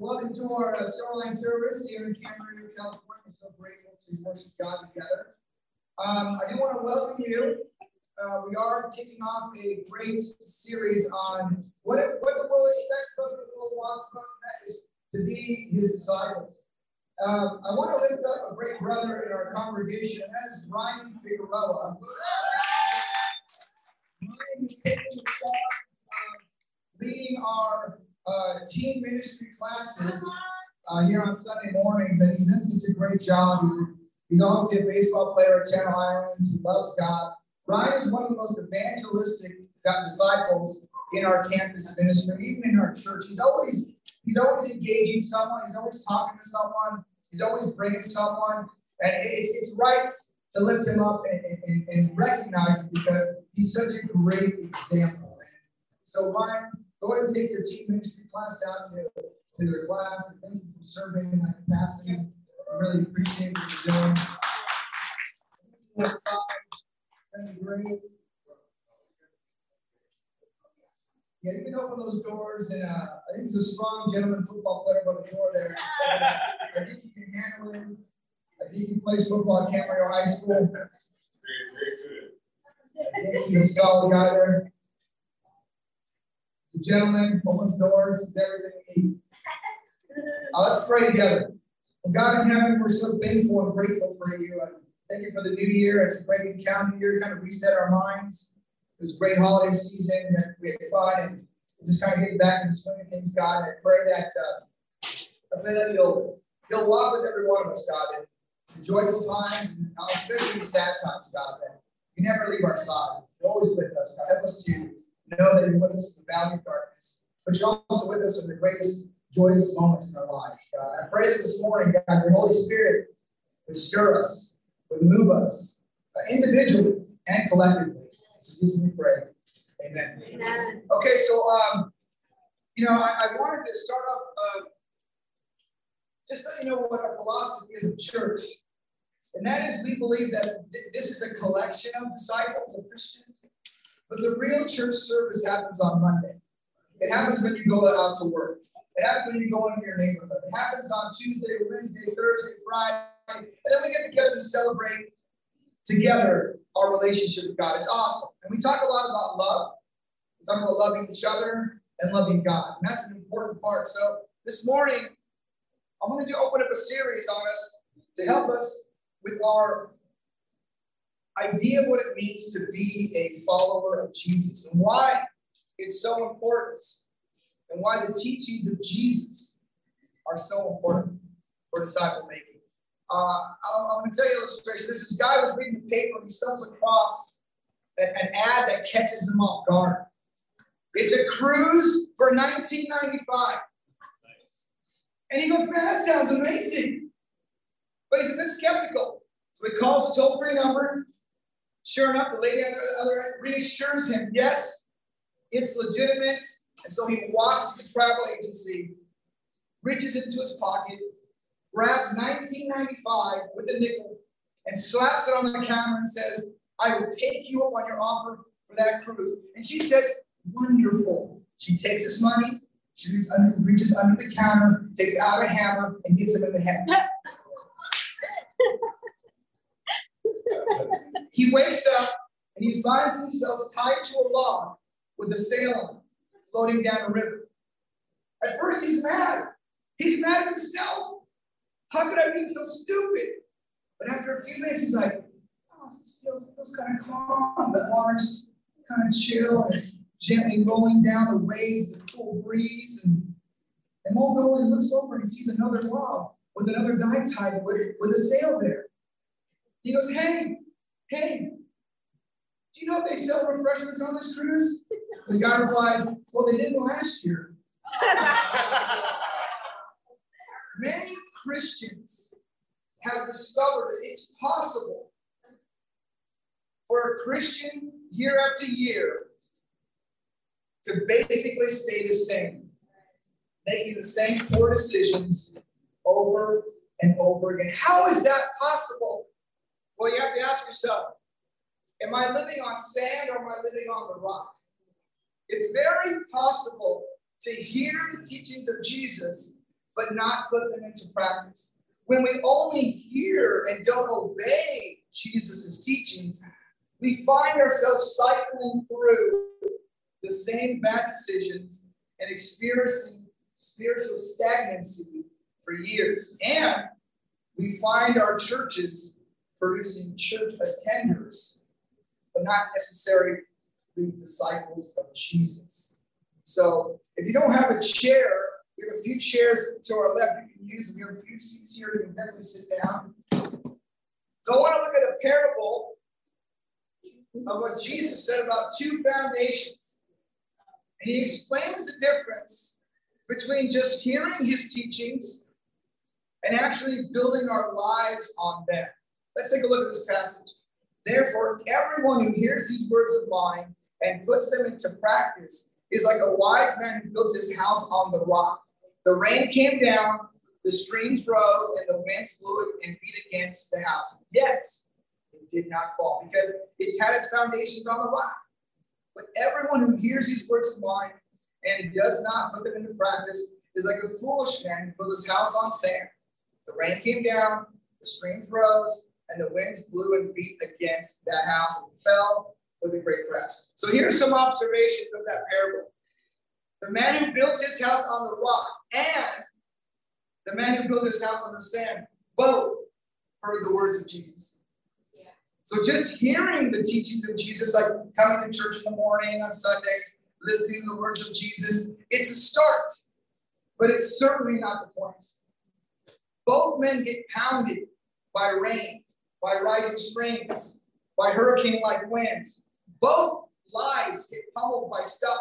Welcome to our Starline service here in Camarillo, California. We're so grateful to worship God together. I do want to welcome you. We are kicking off a great series on what the world expects of us, what the world wants of us, and that is to be his disciples. I want to lift up a great brother in our congregation, and that is Ryan Figueroa. Ryan is taking the job of leading our teen ministry classes here on Sunday mornings, and he's done such a great job. He's obviously a baseball player at Channel Islands. He loves God. Ryan is one of the most evangelistic disciples in our campus ministry, even in our church. He's always engaging someone. He's always talking to someone. He's always bringing someone, and it's right to lift him up and recognize it because he's such a great example. And so Ryan, go ahead and take your team ministry class out to their class, and thank you for serving in that capacity. I really appreciate what you're doing. It's been great. Yeah, you can open those doors, and I think he's a strong gentleman football player by the door there. I think he can handle it. I think he plays football at Camarillo High School. I think he's a solid guy there. The gentleman opens doors, is everything we need. Let's pray together. Well, God in heaven, we're so thankful and grateful for you. Thank you for the new year. It's a great encounter year, kind of reset our minds. It was a great holiday season. We had fun and just kind of getting back and swinging things, God. And I pray that you'll walk with every one of us, God, in the joyful times and especially the sad times, God. That you never leave our side. You're always with us, God. Help us to know that you're with us in the valley of darkness, but you're also with us in the greatest, joyous moments in our lives, God. I pray that this morning, God, your Holy Spirit would stir us, would move us individually and collectively. So Jesus, we pray. Amen. Amen. Okay, so, I wanted to start off just letting you know what our philosophy is of church, and that is we believe that this is a collection of disciples of Christians. But the real church service happens on Monday. It happens when you go out to work. It happens when you go into your neighborhood. It happens on Tuesday, Wednesday, Thursday, Friday. And then we get together to celebrate together our relationship with God. It's awesome. And we talk a lot about love. We talk about loving each other and loving God. And that's an important part. So this morning, I'm going to open up a series on us to help us with our idea of what it means to be a follower of Jesus and why it's so important and why the teachings of Jesus are so important for disciple making. I'm going to tell you an illustration. There's this guy who's reading the paper and he stumbles across an ad that catches him off guard. It's a cruise for $19.95. Nice. And he goes, man, that sounds amazing. But he's a bit skeptical. So he calls a toll-free number. Sure enough, the lady on the other end reassures him, yes, it's legitimate. And so he walks to the travel agency, reaches into his pocket, grabs $19.95 with a nickel, and slaps it on the counter and says, I will take you up on your offer for that cruise. And she says, wonderful. She takes his money, she reaches under the counter, takes out a hammer, and hits him in the head. He wakes up and he finds himself tied to a log with a sail on, floating down a river. At first, he's mad. He's mad at himself. How could I be so stupid? But after a few minutes, he's like, oh, this feels kind of calm. The water's kind of chill. And it's gently rolling down the waves, the cool breeze. And Muldoon looks over and he sees another log with another guy tied with a sail there. He goes, hey, do you know if they sell refreshments on this cruise? The guy replies, well, they didn't last year. Many Christians have discovered that it's possible for a Christian year after year to basically stay the same, making the same poor decisions over and over again. How is that possible? Well, you have to ask yourself, am I living on sand or am I living on the rock? It's very possible to hear the teachings of Jesus, but not put them into practice. When we only hear and don't obey Jesus' teachings, we find ourselves cycling through the same bad decisions and experiencing spiritual stagnancy for years. And we find our churches producing church attenders, but not necessarily disciples of Jesus. So if you don't have a chair, we have a few chairs to our left you can use them. We have a few seats here. You can definitely sit down. So I want to look at a parable of what Jesus said about two foundations. And he explains the difference between just hearing his teachings and actually building our lives on them. Let's take a look at this passage. Therefore, everyone who hears these words of mine and puts them into practice is like a wise man who built his house on the rock. The rain came down, the streams rose, and the winds blew and beat against the house. Yet, it did not fall because it's had its foundations on the rock. But everyone who hears these words of mine and does not put them into practice is like a foolish man who built his house on sand. The rain came down, the streams rose, and the winds blew and beat against that house and fell with a great crash. So here's some observations of that parable. The man who built his house on the rock and the man who built his house on the sand both heard the words of Jesus. Yeah. So just hearing the teachings of Jesus, like coming to church in the morning on Sundays, listening to the words of Jesus, it's a start, but it's certainly not the point. Both men get pounded by rain, by rising streams, by hurricane-like winds. Both lives get pummeled by stuff.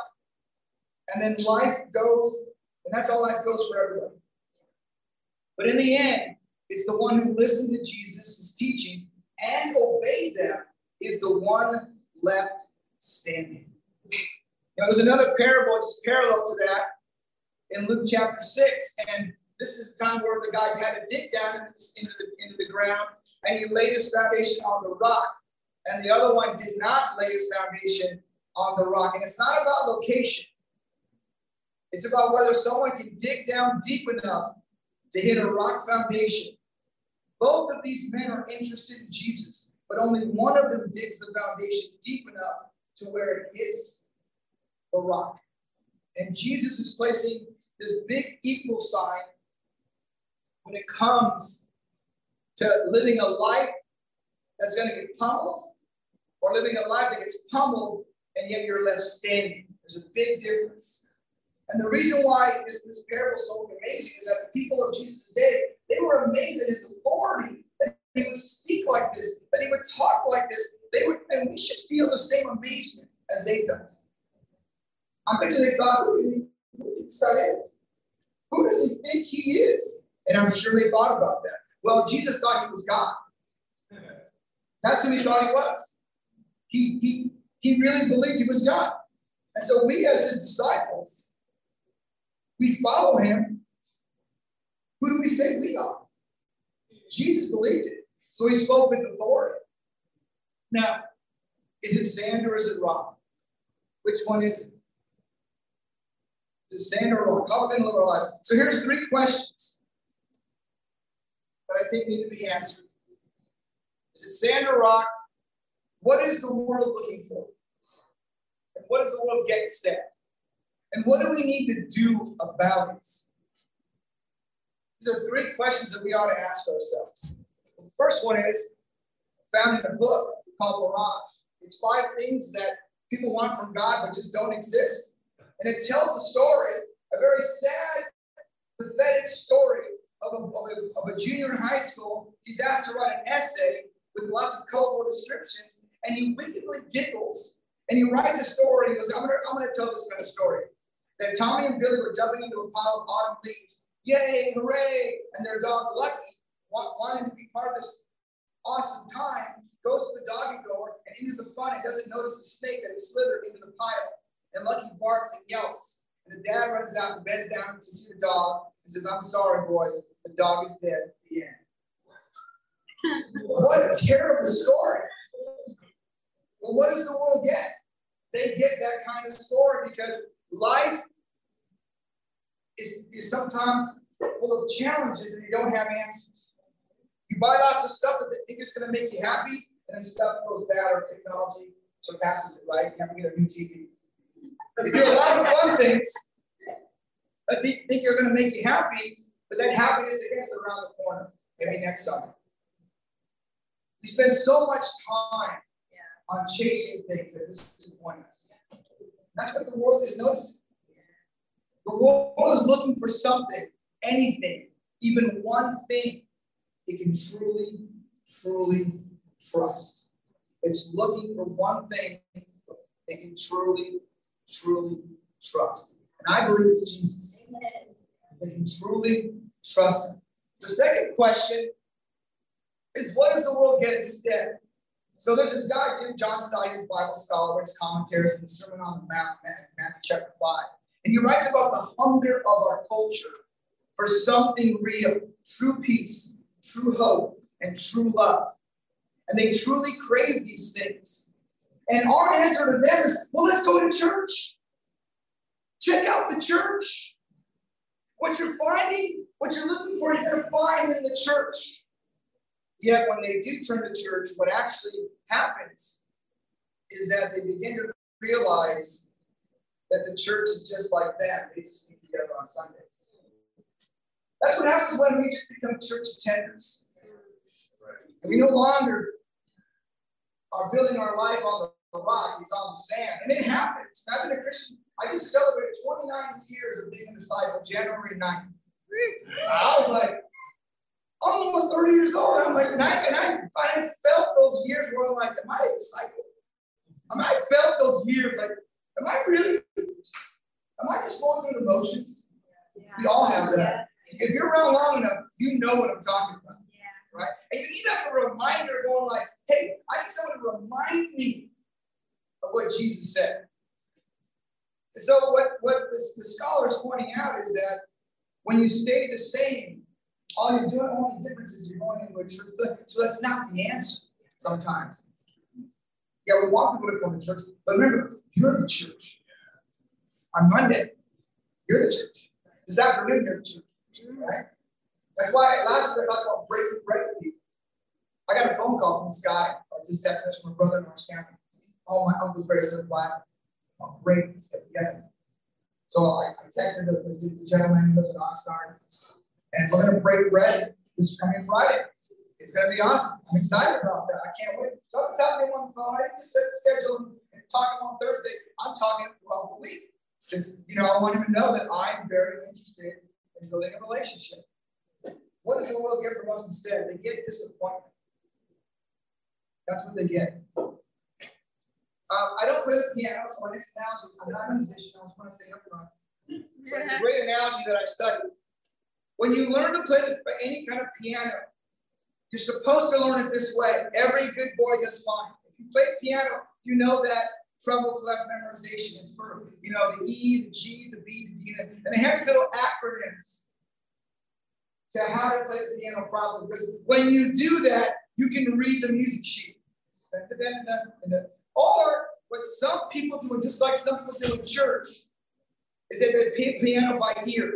And then life goes, and that's all life goes for everyone. But in the end, it's the one who listened to Jesus' teachings and obeyed them is the one left standing. Now, there's another parable just parallel to that in Luke chapter 6. And this is the time where the guy had to dig down into the ground, and he laid his foundation on the rock, and the other one did not lay his foundation on the rock. And it's not about location. It's about whether someone can dig down deep enough to hit a rock foundation. Both of these men are interested in Jesus, but only one of them digs the foundation deep enough to where it hits the rock. And Jesus is placing this big equal sign when it comes to living a life that's going to get pummeled or living a life that gets pummeled and yet you're left standing. There's a big difference. And the reason why this parable is so amazing is that the people of Jesus' day, they were amazed at his authority, that he would speak like this, that he would talk like this. And we should feel the same amazement as they felt. I bet you they thought, who thinks that is? Who does he think he is? And I'm sure they thought about that. Well, Jesus thought he was God. That's who he thought he was. He really believed he was God. And so we as his disciples, we follow him. Who do we say we are? Jesus believed it. So he spoke with authority. Now, is it sand or is it rock? Which one is it? Is it sand or rock? How have we been living our lives? So here's three questions that I think need to be answered. Is it sand or rock? What is the world looking for? And what does the world get instead? And what do we need to do about it? These are three questions that we ought to ask ourselves. The first one is found in a book called Mirage. It's 5 things that people want from God but just don't exist. And it tells a story, a very sad, pathetic story of a junior in high school. He's asked to write an essay with lots of colorful descriptions, and he wickedly giggles, and he writes a story. He goes, I'm going to tell this kind of story. That Tommy and Billy were jumping into a pile of autumn leaves. Yay, hooray! And their dog, Lucky, wanting to be part of this awesome time, goes to the doggy door and into the fun and doesn't notice the snake that had slithered into the pile. And Lucky barks and yells. And the dad runs out and bends down to see the dog and says, I'm sorry, boys. The dog is dead. The end. What a terrible story. But what does the world get? They get that kind of story because life is sometimes full of challenges and you don't have answers. You buy lots of stuff that they think it's going to make you happy, and then stuff goes bad or technology surpasses it, right? You have to get a new TV. You do a lot of fun things that you think are going to make you happy, but that happiness again is around the corner, maybe next summer. We spend so much time on chasing things that disappoint us. That's what the world is noticing. The world is looking for something, anything, even one thing it can truly, truly trust. It's looking for one thing it can truly, truly trust. And I believe it's Jesus. They can truly trust him. The second question is, what does the world get instead? So there's this guy, John Stott, he's a Bible scholar, writes commentaries on the Sermon on the Mount, Matthew chapter 5. And he writes about the hunger of our culture for something real, true peace, true hope, and true love. And they truly crave these things. And our answer to them is, well, let's go to church. Check out the church. What you're finding, what you're looking for, you're going to find in the church. Yet when they do turn to church, what actually happens is that they begin to realize that the church is just like that. They just meet together on Sundays. That's what happens when we just become church attenders. And we no longer are building our life on the rock, it's on the sand. And it happens. I've been a Christian. I just celebrated 29 years of being a disciple, January 9th. I was like, I'm almost 30 years old. I'm like, and I felt those years where I'm like, am I a disciple? And I felt those years like, am I really? Am I just going through the motions? Yeah. We all have that. Yeah. If you're around long enough, you know what I'm talking about. Yeah. Right? And you need like a reminder going like, hey, I need someone to remind me of what Jesus said. And so what the scholar is pointing out is that when you stay the same, all you're doing, only difference is you're going into a church. So that's not the answer sometimes. Yeah, we want people to come to church, but remember, you're the church. On Monday, you're the church. This afternoon, you're the church. Right? That's why last week I talked about breaking bread with people. I got a phone call from this guy, this text message from my brother in our family. Oh, my uncle's very simple. I'm great. Let's get together. So I texted the gentleman who lives in Oxnard. And we're going to break bread this coming Friday. It's going to be awesome. I'm excited about that. I can't wait. So I'm talking to him on the phone. I didn't just set the schedule and talk on Thursday. I'm talking throughout the week. Just, you know, I want him to know that I'm very interested in building a relationship. What does the world get from us instead? They get disappointment. That's what they get. I don't play the piano, so my next analogy, I'm not a musician. I just want to say up front. But it's a great analogy that I studied. When you learn to play any kind of piano, you're supposed to learn it this way. Every good boy does fine. If you play piano, you know that treble clef memorization is for, you know, the E, the G, the B, the D, and they have these little acronyms to how to play the piano properly. Because when you do that, you can read the music sheet. Or what some people do, and just like some people do in church, is that they play piano by ear.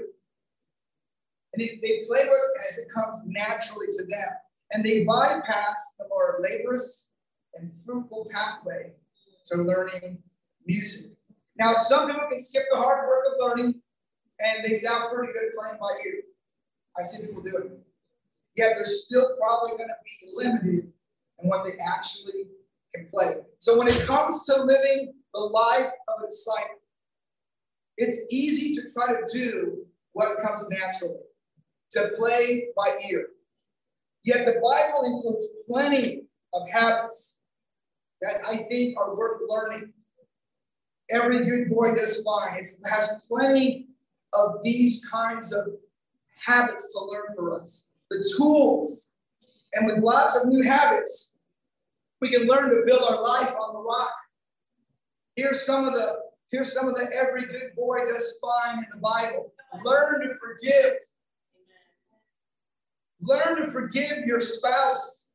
And they play with it as it comes naturally to them. And they bypass the more laborious and fruitful pathway to learning music. Now, some people can skip the hard work of learning, and they sound pretty good playing by ear. I see people do it. Yet they're still probably going to be limited in what they actually can play. So when it comes to living the life of a disciple, it's easy to try to do what comes naturally. To play by ear. Yet the Bible includes plenty of habits that I think are worth learning. Every good boy does fine. It has plenty of these kinds of habits to learn for us. The tools, and with lots of new habits, we can learn to build our life on the rock. Here's some of the every good boy does fine in the Bible. Learn to forgive. Learn to forgive your spouse.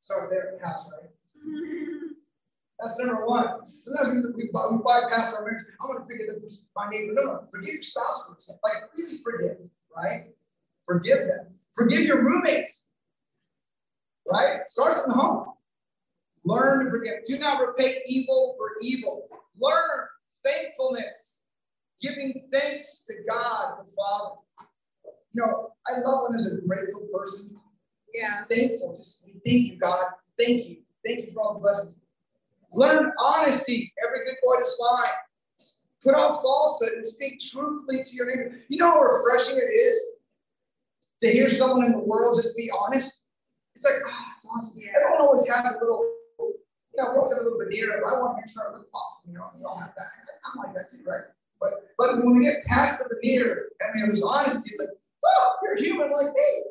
Start there in the house, right? That's number one. Sometimes we bypass our marriage. I'm going to forgive my neighbor. No, forgive your spouse for a second. Like, really forgive. right? Forgive them. Forgive your roommates, right? Starts in the home. Learn to forgive. Do not repay evil for evil. Learn thankfulness, giving thanks to God the Father. You know, I love when there's a grateful person. Yeah. Just thankful. Just thank you, God. Thank you. Thank you for all the blessings. Learn honesty. Every good boy is fine. Put off falsehood and speak truthfully to your neighbor. You know how refreshing it is to hear someone in the world just be honest? It's like, oh, it's awesome. Everyone always has a little, you know, we always have a little veneer of, I want to make sure I look awesome. You know, we all have that. I'm like that too, right? But when we get past the veneer and there's honesty, it's like, oh, you're human. Like, hey,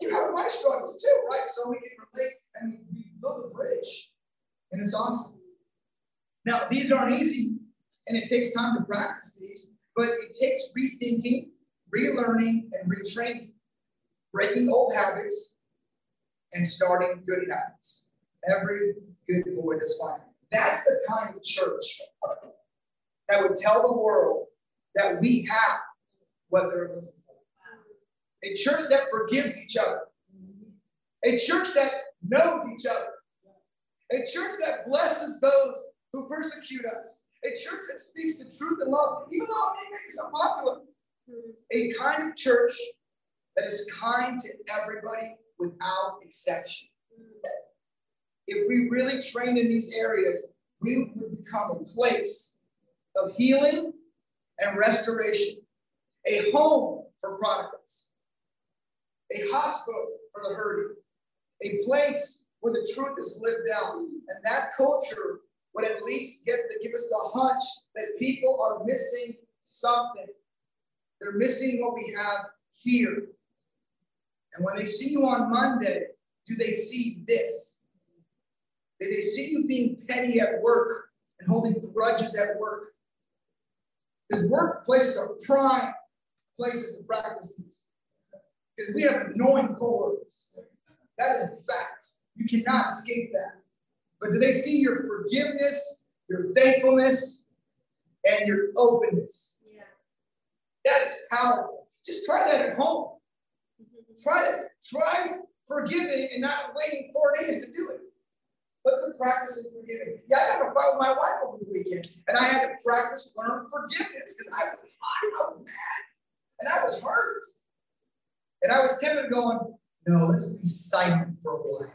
you have my struggles too, right? So we can relate and we build a bridge. And it's awesome. Now, these aren't easy, and it takes time to practice these, but it takes rethinking, relearning, and retraining, breaking old habits, and starting good habits. Every good boy does fine. That's the kind of church that would tell the world that we have what they're looking for. A church that forgives each other. A church that knows each other. A church that blesses those who persecute us. A church that speaks the truth and love, even though it may be unpopular. A kind of church that is kind to everybody without exception. If we really trained in these areas, we would become a place of healing and restoration, a home for prodigals, a hospital for the hurting, a place where the truth is lived out. And that culture would at least give us the hunch that people are missing something. They're missing what we have here. And when they see you on Monday, do they see this? Do they see you being petty at work and holding grudges at work? Because workplaces are prime places to practice these. Because we have annoying coworkers. That is a fact. You cannot escape that. But do they see your forgiveness, your thankfulness, and your openness? Yeah. That is powerful. Just try that at home. Try forgiving and not waiting 4 days to do it. But the practice of forgiving. Yeah, I had a fight with my wife over the weekend, and I had to practice learn forgiveness because I was hot, I was mad, and I was hurt. And I was timid going, no, let's be silent for a while.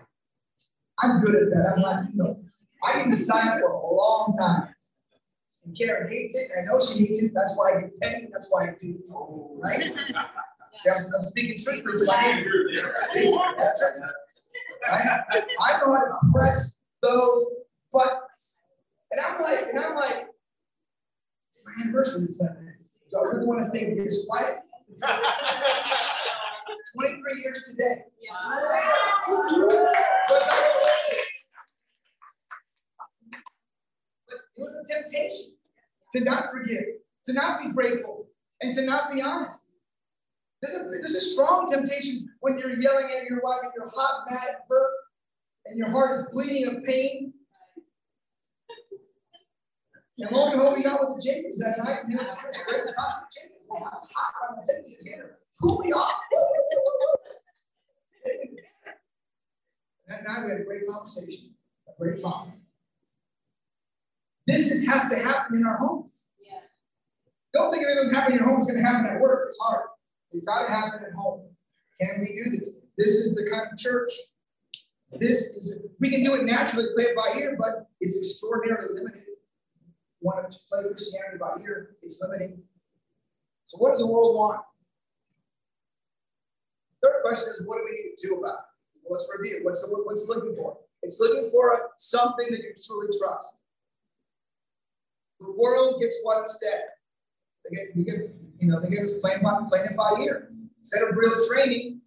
I'm good at that. I'm not, you know, I didn't sign for a long time. And Karen hates it. I know she hates it. That's why I get petty. That's why I do it. Right? See, I'm speaking truthfully to my neighbor. I know how to press those buttons. And I'm like, it's my anniversary this Sunday. Do I really want to stay this quiet? 23 years today. But it was a temptation to not forgive, to not be grateful, and to not be honest. There's a strong temptation when you're yelling at your wife and you're hot, mad, and hurt, and your heart is bleeding of pain. And lo and behold, we got with the Jacobs that night, and it was a great time. Jacobs, I'm hot, I'm taking the dinner. Cool me off. That night we had a great conversation, a great talk. This has to happen in our homes. Yeah. Don't think of it happening in your home, it's going to happen at work. It's hard. It's got to happen at home. Can we do this? This is the kind of church. We can do it naturally, play it by ear, but it's extraordinarily limited. Want to play Christianity by ear, it's limiting. So what does the world want? Third question is, what do we need to do about it? Well, let's review. What's looking for? It's looking for something that you truly trust. The world gets what instead. They get us playing it by ear. Instead of real training,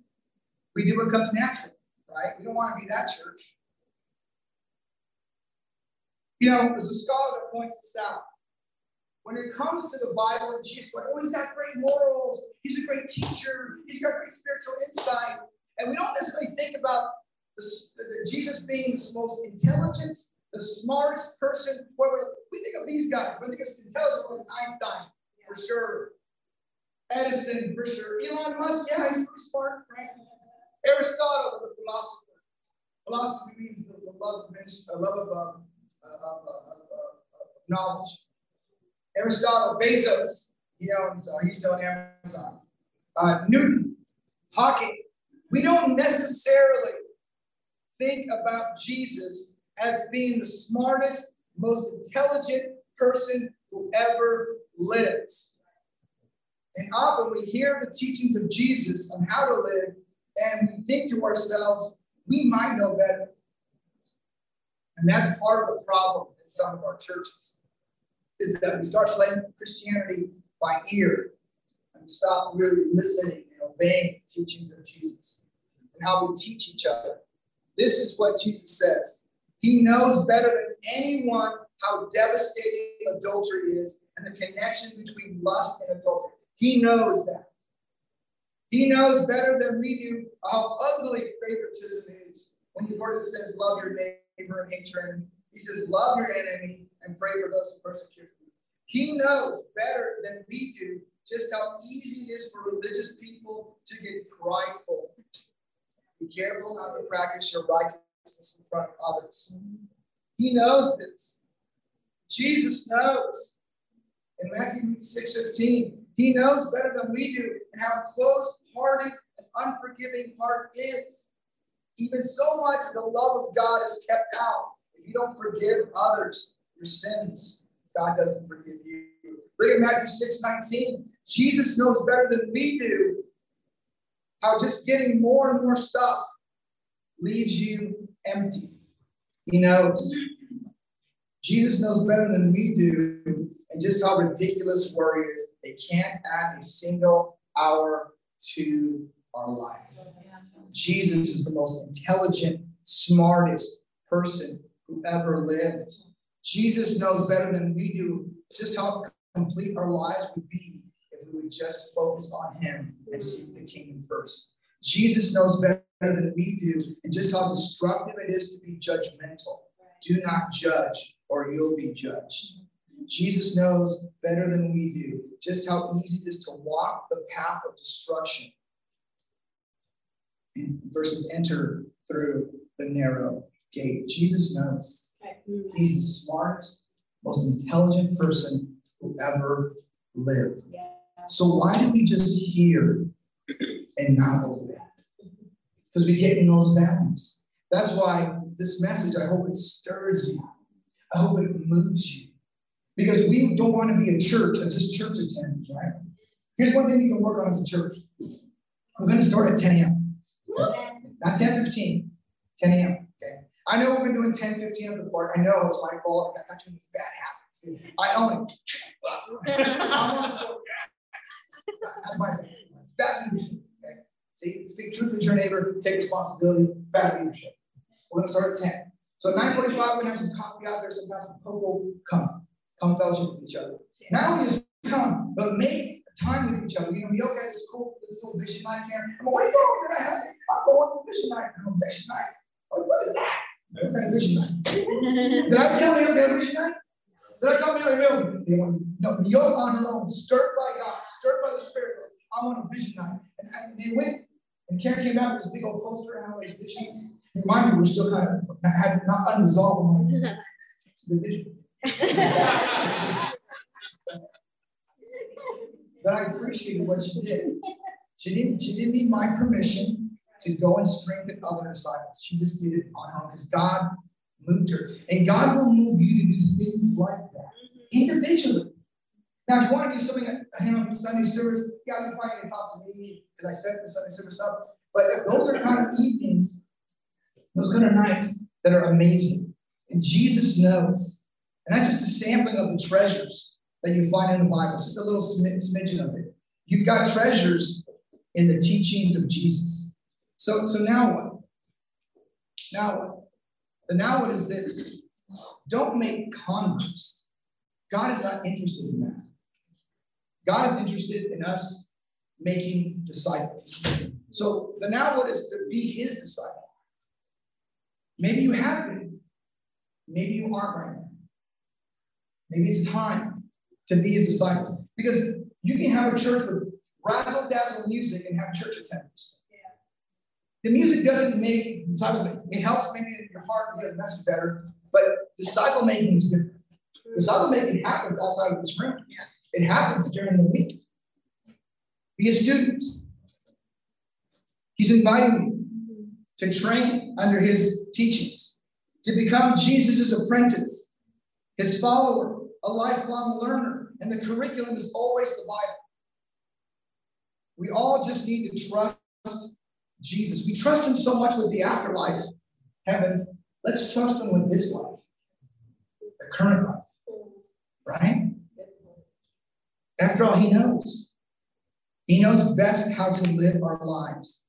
we do what comes natural, right? We don't want to be that church. You know, there's a scholar that points this out. When it comes to the Bible and Jesus, like, oh, he's got great morals, he's a great teacher, he's got great spiritual insight. And we don't necessarily think about Jesus being the most intelligent, the smartest person. We think of these guys. We think of intelligent, like Einstein, for sure. Edison, for sure. Elon Musk, yeah, he's pretty smart, right? Aristotle, the philosopher. Philosophy means the love of knowledge. Aristotle, Bezos, he owns, he's still on Amazon. Newton, Hawking. We don't necessarily think about Jesus as being the smartest, most intelligent person who ever lived. And often we hear the teachings of Jesus on how to live, and we think to ourselves, we might know better. And that's part of the problem in some of our churches, is that we start playing Christianity by ear and stop really listening and obeying the teachings of Jesus and how we teach each other. This is what Jesus says. He knows better than anyone how devastating adultery is and the connection between lust and adultery. He knows that. He knows better than we do how ugly favoritism is. When you've heard it says, love your neighbor and hate your enemy, he says, love your enemy and pray for those who persecute you. He knows better than we do just how easy it is for religious people to get prideful. Be careful not to practice your righteousness in front of others. He knows this. Jesus knows. In Matthew 6:15, he knows better than we do and how closed-hearted and unforgiving heart is. Even so much the love of God is kept out. If you don't forgive others your sins, God doesn't forgive you. Look at Matthew 6:19. Jesus knows better than we do how just getting more and more stuff leaves you empty. He knows. Jesus knows better than we do, and just how ridiculous worry is. They can't add a single hour to our life. Jesus is the most intelligent, smartest person who ever lived. Jesus knows better than we do just how complete our lives would be if we would just focus on him and seek the kingdom first. Jesus knows better than we do and just how destructive it is to be judgmental. Do not judge or you'll be judged. Jesus knows better than we do just how easy it is to walk the path of destruction versus enter through the narrow gate. Jesus knows. He's the smartest, most intelligent person who ever lived. So why did we just hear and not obey? Because we get in those values. That's why this message, I hope it stirs you. I hope it moves you. Because we don't want to be a church, just church attendance, right? Here's one thing you can work on as a church. We're going to start at 10 a.m. Not 10:15, 10 a.m. Okay. I know we've been doing 10:15 on the board. I know it's my fault. I got doing these bad habits. I own it. That's my bad leadership. Okay. See, speak truth to your neighbor, take responsibility, bad leadership. We're going to start at 10. So at 9:45, we're going to have some coffee out there. Sometimes some cocoa. Come fellowship with each other. Not only just come, but make time with each other. You know, we don't get this cool, this little vision night here. I'm like, what are you doing tonight? I'm going to vision night. I'm vision night. Like, what is that? What's that vision night? Did I tell you that vision night? Did I come here? No, you're on your own, stirred by God, stirred by the Spirit. I'm on a vision night. And they went, and Karen came out with this big old poster and all these visions. And mind you, we're still kind of not unresolved. It's a vision. But I appreciated what she did. She didn't need my permission to go and strengthen other disciples. She just did it on her own because God moved her. And God will move you to do things like that individually. Now, if you want to do something on Sunday service, you got to find a talk to me because I set the Sunday service up. But those are kind of evenings, those kind of nights that are amazing. And Jesus knows. And that's just a sampling of the treasures that you find in the Bible. Just a little smidgen of it. You've got treasures in the teachings of Jesus. So now what? Now what? The now what is this. Don't make converts. God is not interested in that. God is interested in us making disciples. So the now what is to be his disciple. Maybe you have been. Maybe you aren't right now. Maybe it's time to be his disciples. Because you can have a church with razzle-dazzle music and have church attendance. The music doesn't make disciple-making. It helps maybe in your heart to get a message better, but disciple-making is different. Disciple-making happens outside of this room. It happens during the week. Be a student. He's inviting you to train under his teachings, to become Jesus' apprentice, his follower, a lifelong learner, and the curriculum is always the Bible. We all just need to trust Jesus. We trust him so much with the afterlife, heaven. Let's trust him with this life, the current life, right? After all, he knows. He knows best how to live our lives.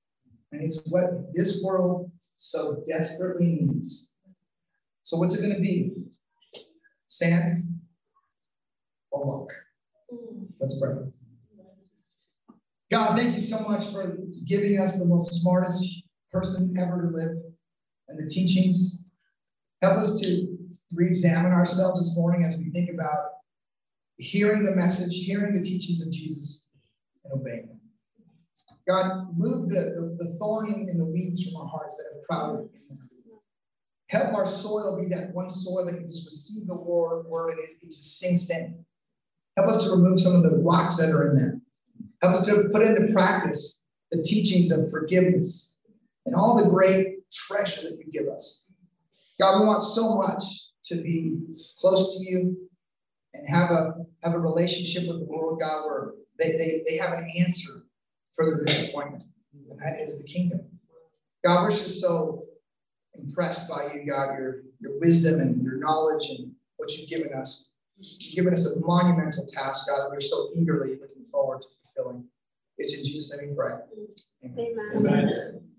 And it's what this world so desperately needs. So what's it going to be? Sand or rock? Let's pray. God, thank you so much for giving us the most smartest person ever to live and the teachings. Help us to re-examine ourselves this morning as we think about hearing the message, hearing the teachings of Jesus, and obeying them. God, move the thorn and the weeds from our hearts that are proud. Help our soil be that one soil that can just receive the word and it just sinks in. Help us to remove some of the rocks that are in there. Help us to put into practice the teachings of forgiveness and all the great treasures that you give us. God, we want so much to be close to you and have a relationship with the Lord, God, where they have an answer for their disappointment, and that is the kingdom. God, we're just so impressed by you, God, your wisdom and your knowledge and what you've given us. You've given us a monumental task, God, that we're so eagerly looking forward to fulfilling. It's in Jesus' name we pray. Amen. Amen. Amen.